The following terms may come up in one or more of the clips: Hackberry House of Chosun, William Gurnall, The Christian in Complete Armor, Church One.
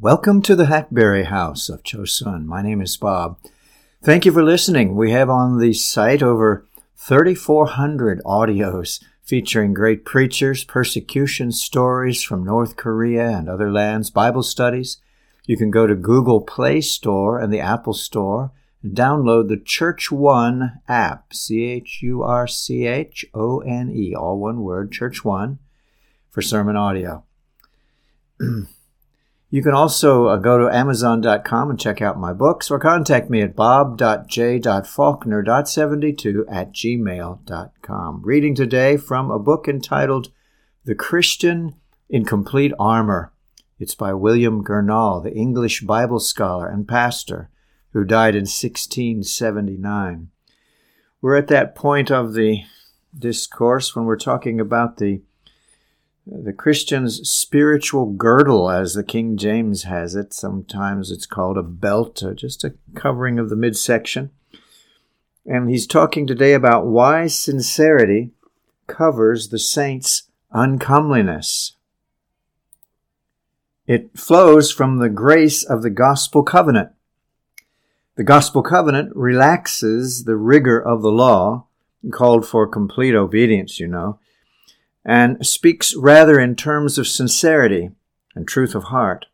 Welcome to the Hackberry House of Chosun. My name is Bob. Thank you for listening. We have on the site over 3,400 audios featuring great preachers, persecution stories from North Korea and other lands, Bible studies. You can go to Google Play Store and the Apple Store and download the Church One app, Churchone, all one word, Church One, for sermon audio. You can also go to Amazon.com and check out my books or contact me at bob.j.faulkner.72@gmail.com. Reading today from a book entitled The Christian in Complete Armor. It's by William Gurnall, the English Bible scholar and pastor who died in 1679. We're at that point of the discourse when we're talking about the Christian's spiritual girdle, as the King James has it. Sometimes it's called a belt, or just a covering of the midsection. And he's talking today about why sincerity covers the saint's uncomeliness. It flows from the grace of the gospel covenant. The gospel covenant relaxes the rigor of the law, called for complete obedience, and speaks rather in terms of sincerity and truth of heart.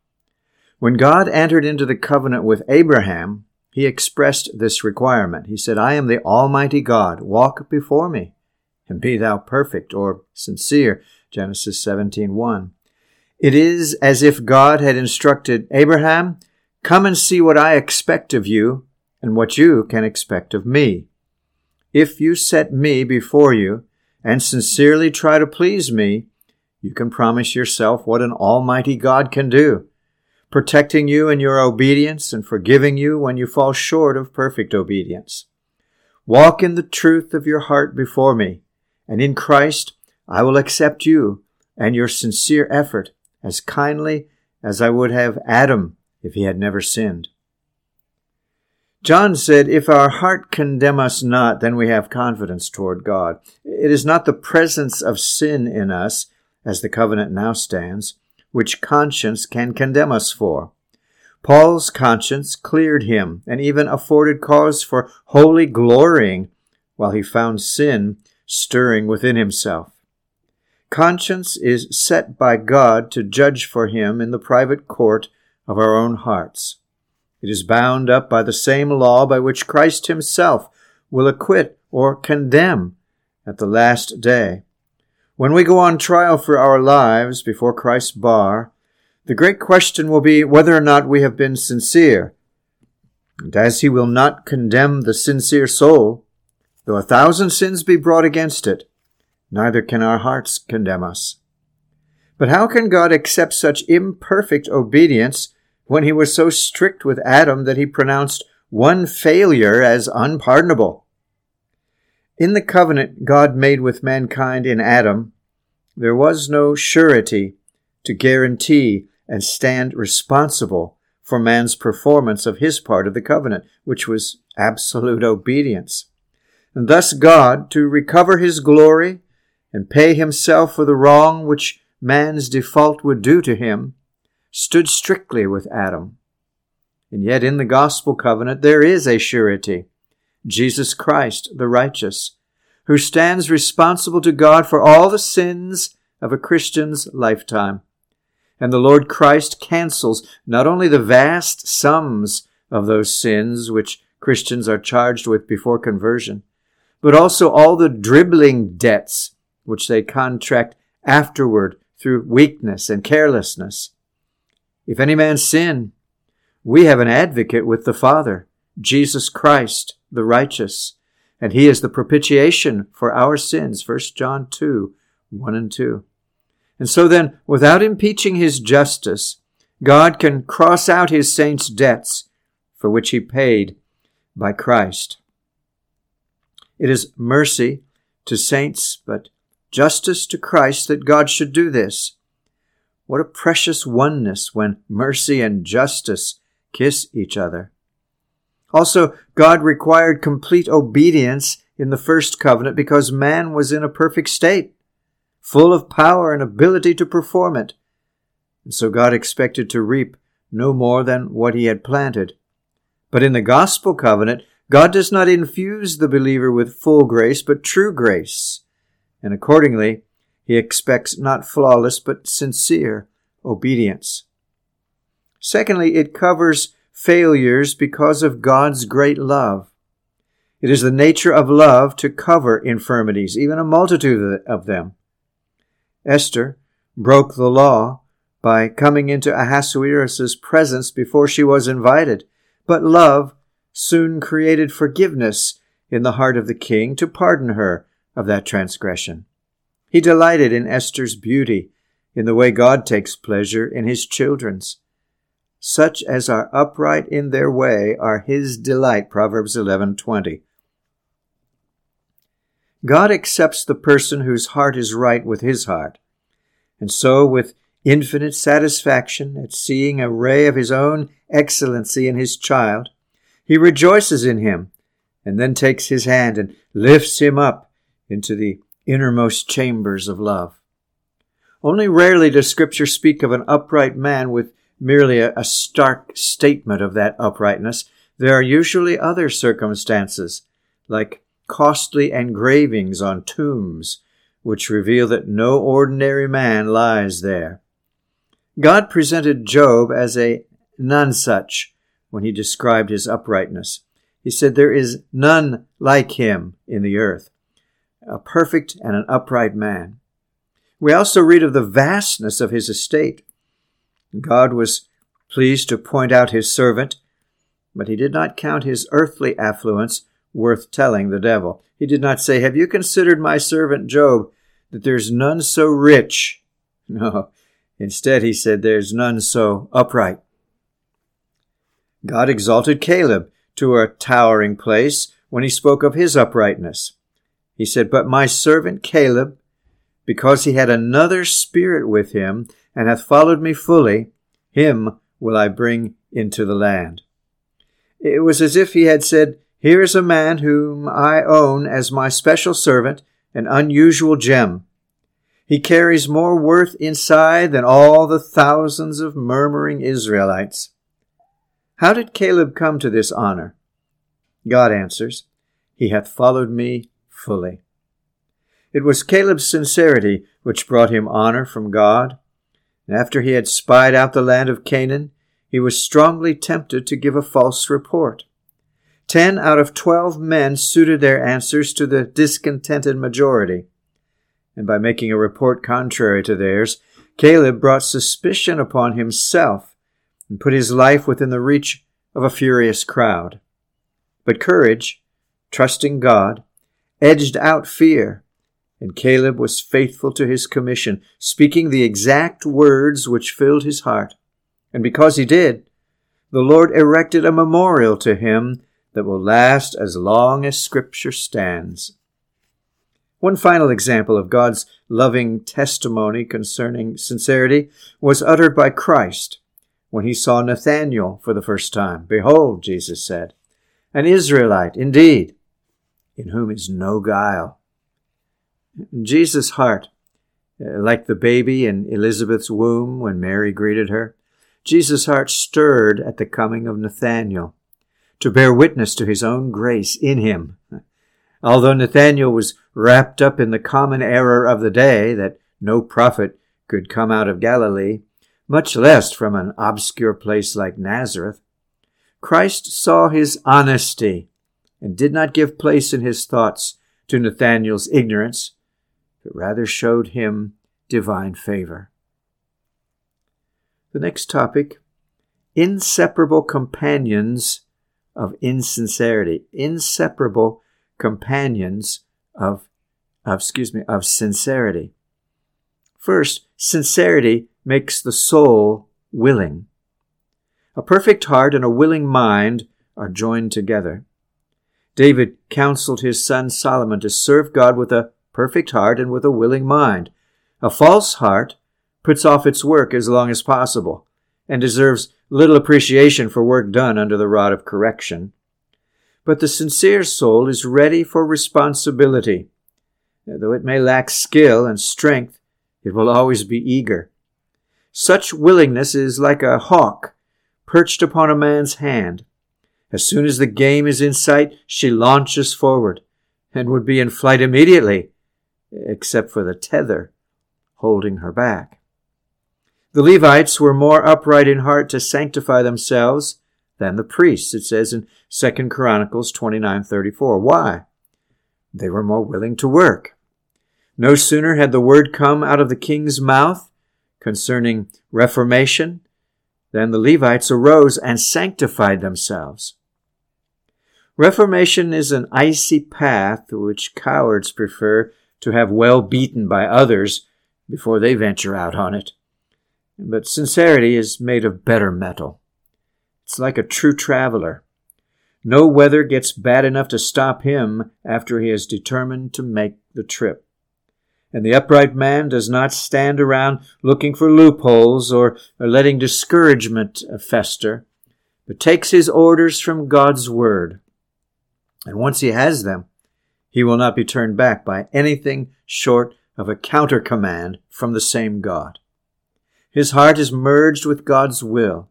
When God entered into the covenant with Abraham, he expressed this requirement. He said, I am the Almighty God, walk before me, and be thou perfect, or sincere, Genesis 17:1. It is as if God had instructed Abraham, come and see what I expect of you, and what you can expect of me. If you set me before you, and sincerely try to please me, you can promise yourself what an almighty God can do, protecting you in your obedience and forgiving you when you fall short of perfect obedience. Walk in the truth of your heart before me, and in Christ I will accept you and your sincere effort as kindly as I would have Adam if he had never sinned. John said, if our heart condemn us not, then we have confidence toward God. It is not the presence of sin in us, as the covenant now stands, which conscience can condemn us for. Paul's conscience cleared him and even afforded cause for holy glorying while he found sin stirring within himself. Conscience is set by God to judge for him in the private court of our own hearts. It is bound up by the same law by which Christ himself will acquit or condemn at the last day. When we go on trial for our lives before Christ's bar, the great question will be whether or not we have been sincere. And as he will not condemn the sincere soul, though 1,000 sins be brought against it, neither can our hearts condemn us. But how can God accept such imperfect obedience when he was so strict with Adam that he pronounced one failure as unpardonable? In the covenant God made with mankind in Adam, there was no surety to guarantee and stand responsible for man's performance of his part of the covenant, which was absolute obedience. And thus God, to recover his glory and pay himself for the wrong which man's default would do to him, stood strictly with Adam. And yet in the gospel covenant there is a surety, Jesus Christ the righteous, who stands responsible to God for all the sins of a Christian's lifetime. And the Lord Christ cancels not only the vast sums of those sins which Christians are charged with before conversion, but also all the dribbling debts which they contract afterward through weakness and carelessness. If any man sin, we have an advocate with the Father, Jesus Christ, the righteous, and he is the propitiation for our sins, 1 John 2, 1 and 2. And so then, without impeaching his justice, God can cross out his saints' debts for which he paid by Christ. It is mercy to saints, but justice to Christ that God should do this. What a precious oneness when mercy and justice kiss each other. Also, God required complete obedience in the first covenant because man was in a perfect state, full of power and ability to perform it. And so God expected to reap no more than what he had planted. But in the gospel covenant, God does not infuse the believer with full grace, but true grace. And accordingly, he expects not flawless, but sincere obedience. Secondly, it covers failures because of God's great love. It is the nature of love to cover infirmities, even a multitude of them. Esther broke the law by coming into Ahasuerus' presence before she was invited, but love soon created forgiveness in the heart of the king to pardon her of that transgression. He delighted in Esther's beauty, in the way God takes pleasure in his children's. Such as are upright in their way are his delight, Proverbs 11:20. God accepts the person whose heart is right with his heart. And so, with infinite satisfaction at seeing a ray of his own excellency in his child, he rejoices in him and then takes his hand and lifts him up into the innermost chambers of love. Only rarely does Scripture speak of an upright man with merely a stark statement of that uprightness. There are usually other circumstances, like costly engravings on tombs, which reveal that no ordinary man lies there. God presented Job as a nonsuch when he described his uprightness. He said, "There is none like him in the earth, a perfect and an upright man." We also read of the vastness of his estate. God was pleased to point out his servant, but he did not count his earthly affluence worth telling the devil. He did not say, "Have you considered my servant Job, that there's none so rich?" No, instead he said, "There's none so upright." God exalted Caleb to a towering place when he spoke of his uprightness. He said, "But my servant Caleb, because he had another spirit with him, and hath followed me fully, him will I bring into the land." It was as if he had said, "Here is a man whom I own as my special servant, an unusual gem. He carries more worth inside than all the thousands of murmuring Israelites." How did Caleb come to this honor? God answers, "He hath followed me fully." It was Caleb's sincerity which brought him honor from God. After he had spied out the land of Canaan, he was strongly tempted to give a false report. 10 out of 12 men suited their answers to the discontented majority. And by making a report contrary to theirs, Caleb brought suspicion upon himself and put his life within the reach of a furious crowd. But courage, trusting God, edged out fear. And Caleb was faithful to his commission, speaking the exact words which filled his heart. And because he did, the Lord erected a memorial to him that will last as long as Scripture stands. One final example of God's loving testimony concerning sincerity was uttered by Christ when he saw Nathanael for the first time. "Behold," Jesus said, "an Israelite indeed, in whom is no guile." Jesus' heart, like the baby in Elizabeth's womb when Mary greeted her, Jesus' heart stirred at the coming of Nathanael to bear witness to his own grace in him. Although Nathanael was wrapped up in the common error of the day that no prophet could come out of Galilee, much less from an obscure place like Nazareth, Christ saw his honesty and did not give place in his thoughts to Nathanael's ignorance, but rather showed him divine favor. The next topic, inseparable companions of insincerity. Inseparable companions of sincerity. First, sincerity makes the soul willing. A perfect heart and a willing mind are joined together. David counseled his son Solomon to serve God with a perfect heart and with a willing mind. A false heart puts off its work as long as possible and deserves little appreciation for work done under the rod of correction. But the sincere soul is ready for responsibility. Though it may lack skill and strength, it will always be eager. Such willingness is like a hawk perched upon a man's hand. As soon as the game is in sight, she launches forward and would be in flight immediately, except for the tether holding her back. The Levites were more upright in heart to sanctify themselves than the priests, it says in 2 Chronicles 29:34. Why? They were more willing to work. No sooner had the word come out of the king's mouth concerning reformation than the Levites arose and sanctified themselves. Reformation is an icy path which cowards prefer to have well beaten by others before they venture out on it. But sincerity is made of better metal. It's like a true traveler. No weather gets bad enough to stop him after he is determined to make the trip. And the upright man does not stand around looking for loopholes or letting discouragement fester, but takes his orders from God's word. And once he has them, he will not be turned back by anything short of a counter-command from the same God. His heart is merged with God's will.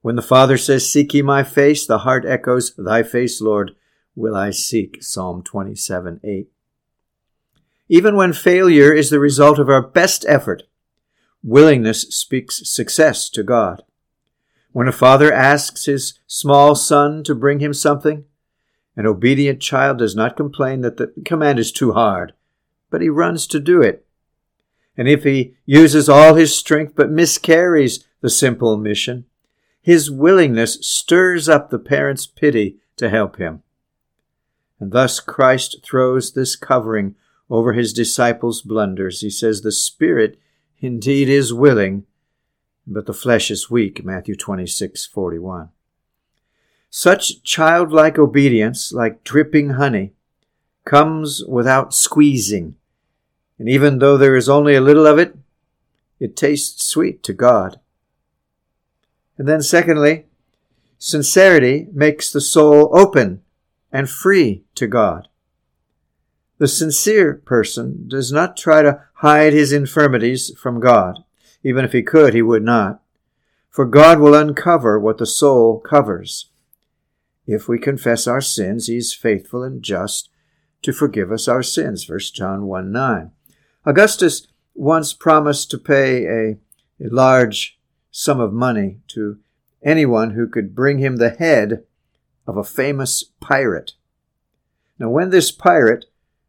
When the Father says, "Seek ye my face," the heart echoes, "Thy face, Lord, will I seek," Psalm 27:8. Even when failure is the result of our best effort, willingness speaks success to God. When a father asks his small son to bring him something, an obedient child does not complain that the command is too hard, but he runs to do it. And if he uses all his strength but miscarries the simple mission, his willingness stirs up the parent's pity to help him. And thus Christ throws this covering over his disciples' blunders. He says, "The Spirit indeed is willing, but the flesh is weak," Matthew 26:41. Such childlike obedience, like dripping honey, comes without squeezing. And even though there is only a little of it, it tastes sweet to God. And then secondly, sincerity makes the soul open and free to God. The sincere person does not try to hide his infirmities from God. Even if he could, he would not. For God will uncover what the soul covers. If we confess our sins, he is faithful and just to forgive us our sins, 1 John 1:9. Augustus once promised to pay a large sum of money to anyone who could bring him the head of a famous pirate. Now when this pirate,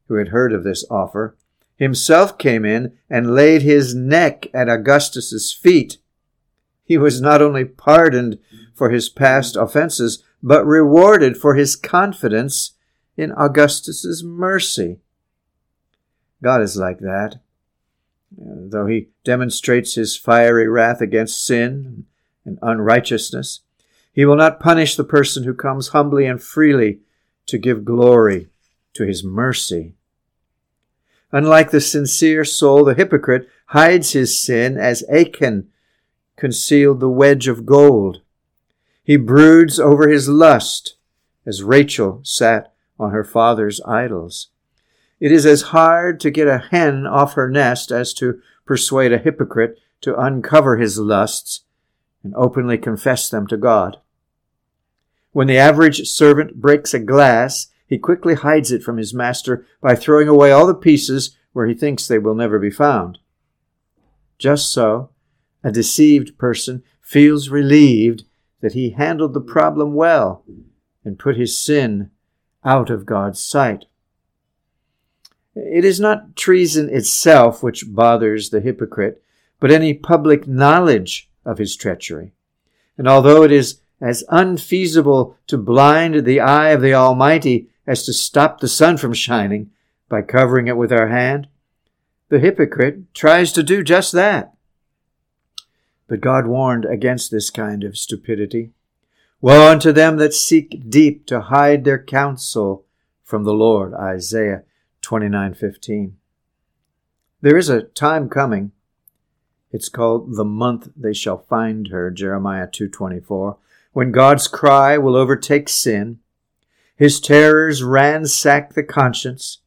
who had heard of this offer, himself came in and laid his neck at Augustus's feet, he was not only pardoned for his past offenses, but rewarded for his confidence in Augustus's mercy. God is like that. Though he demonstrates his fiery wrath against sin and unrighteousness, he will not punish the person who comes humbly and freely to give glory to his mercy. Unlike the sincere soul, the hypocrite hides his sin as Achan concealed the wedge of gold. He broods over his lust as Rachel sat on her father's idols. It is as hard to get a hen off her nest as to persuade a hypocrite to uncover his lusts and openly confess them to God. When the average servant breaks a glass, he quickly hides it from his master by throwing away all the pieces where he thinks they will never be found. Just so, a deceived person feels relieved that he handled the problem well and put his sin out of God's sight. It is not treason itself which bothers the hypocrite, but any public knowledge of his treachery. And although it is as unfeasible to blind the eye of the Almighty as to stop the sun from shining by covering it with our hand, the hypocrite tries to do just that. But God warned against this kind of stupidity. "Woe unto them that seek deep to hide their counsel from the Lord," Isaiah 29:15. There is a time coming. It's called the month they shall find her, Jeremiah 2:24, when God's cry will overtake sin, his terrors ransack the conscience,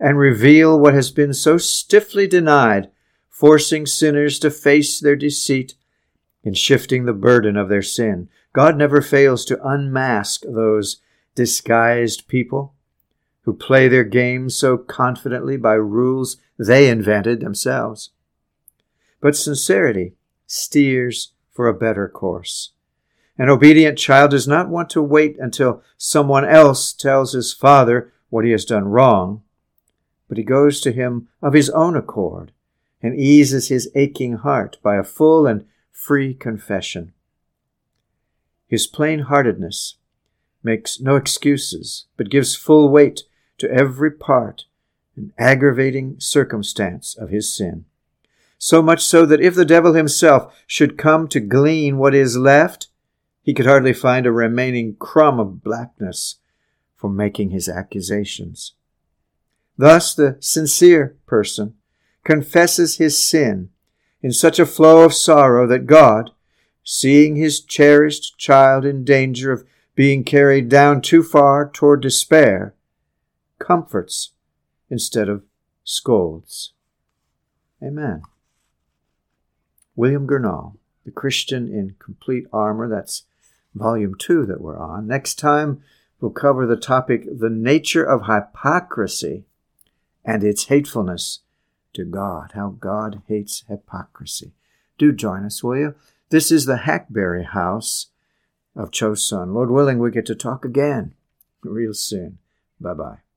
and reveal what has been so stiffly denied, forcing sinners to face their deceit in shifting the burden of their sin. God never fails to unmask those disguised people who play their game so confidently by rules they invented themselves. But sincerity steers for a better course. An obedient child does not want to wait until someone else tells his father what he has done wrong, but he goes to him of his own accord and eases his aching heart by a full and free confession. His plain-heartedness makes no excuses, but gives full weight to every part and aggravating circumstance of his sin. So much so that if the devil himself should come to glean what is left, he could hardly find a remaining crumb of blackness for making his accusations. Thus the sincere person confesses his sin in such a flow of sorrow that God, seeing his cherished child in danger of being carried down too far toward despair, comforts instead of scolds. Amen. William Gurnall, The Christian in Complete Armor, that's Volume 2 that we're on. Next time, we'll cover the topic, The Nature of Hypocrisy and Its Hatefulness to God, how God hates hypocrisy. Do join us, will you? This is the Hackberry House of Chosun. Lord willing, we get to talk again real soon. Bye-bye.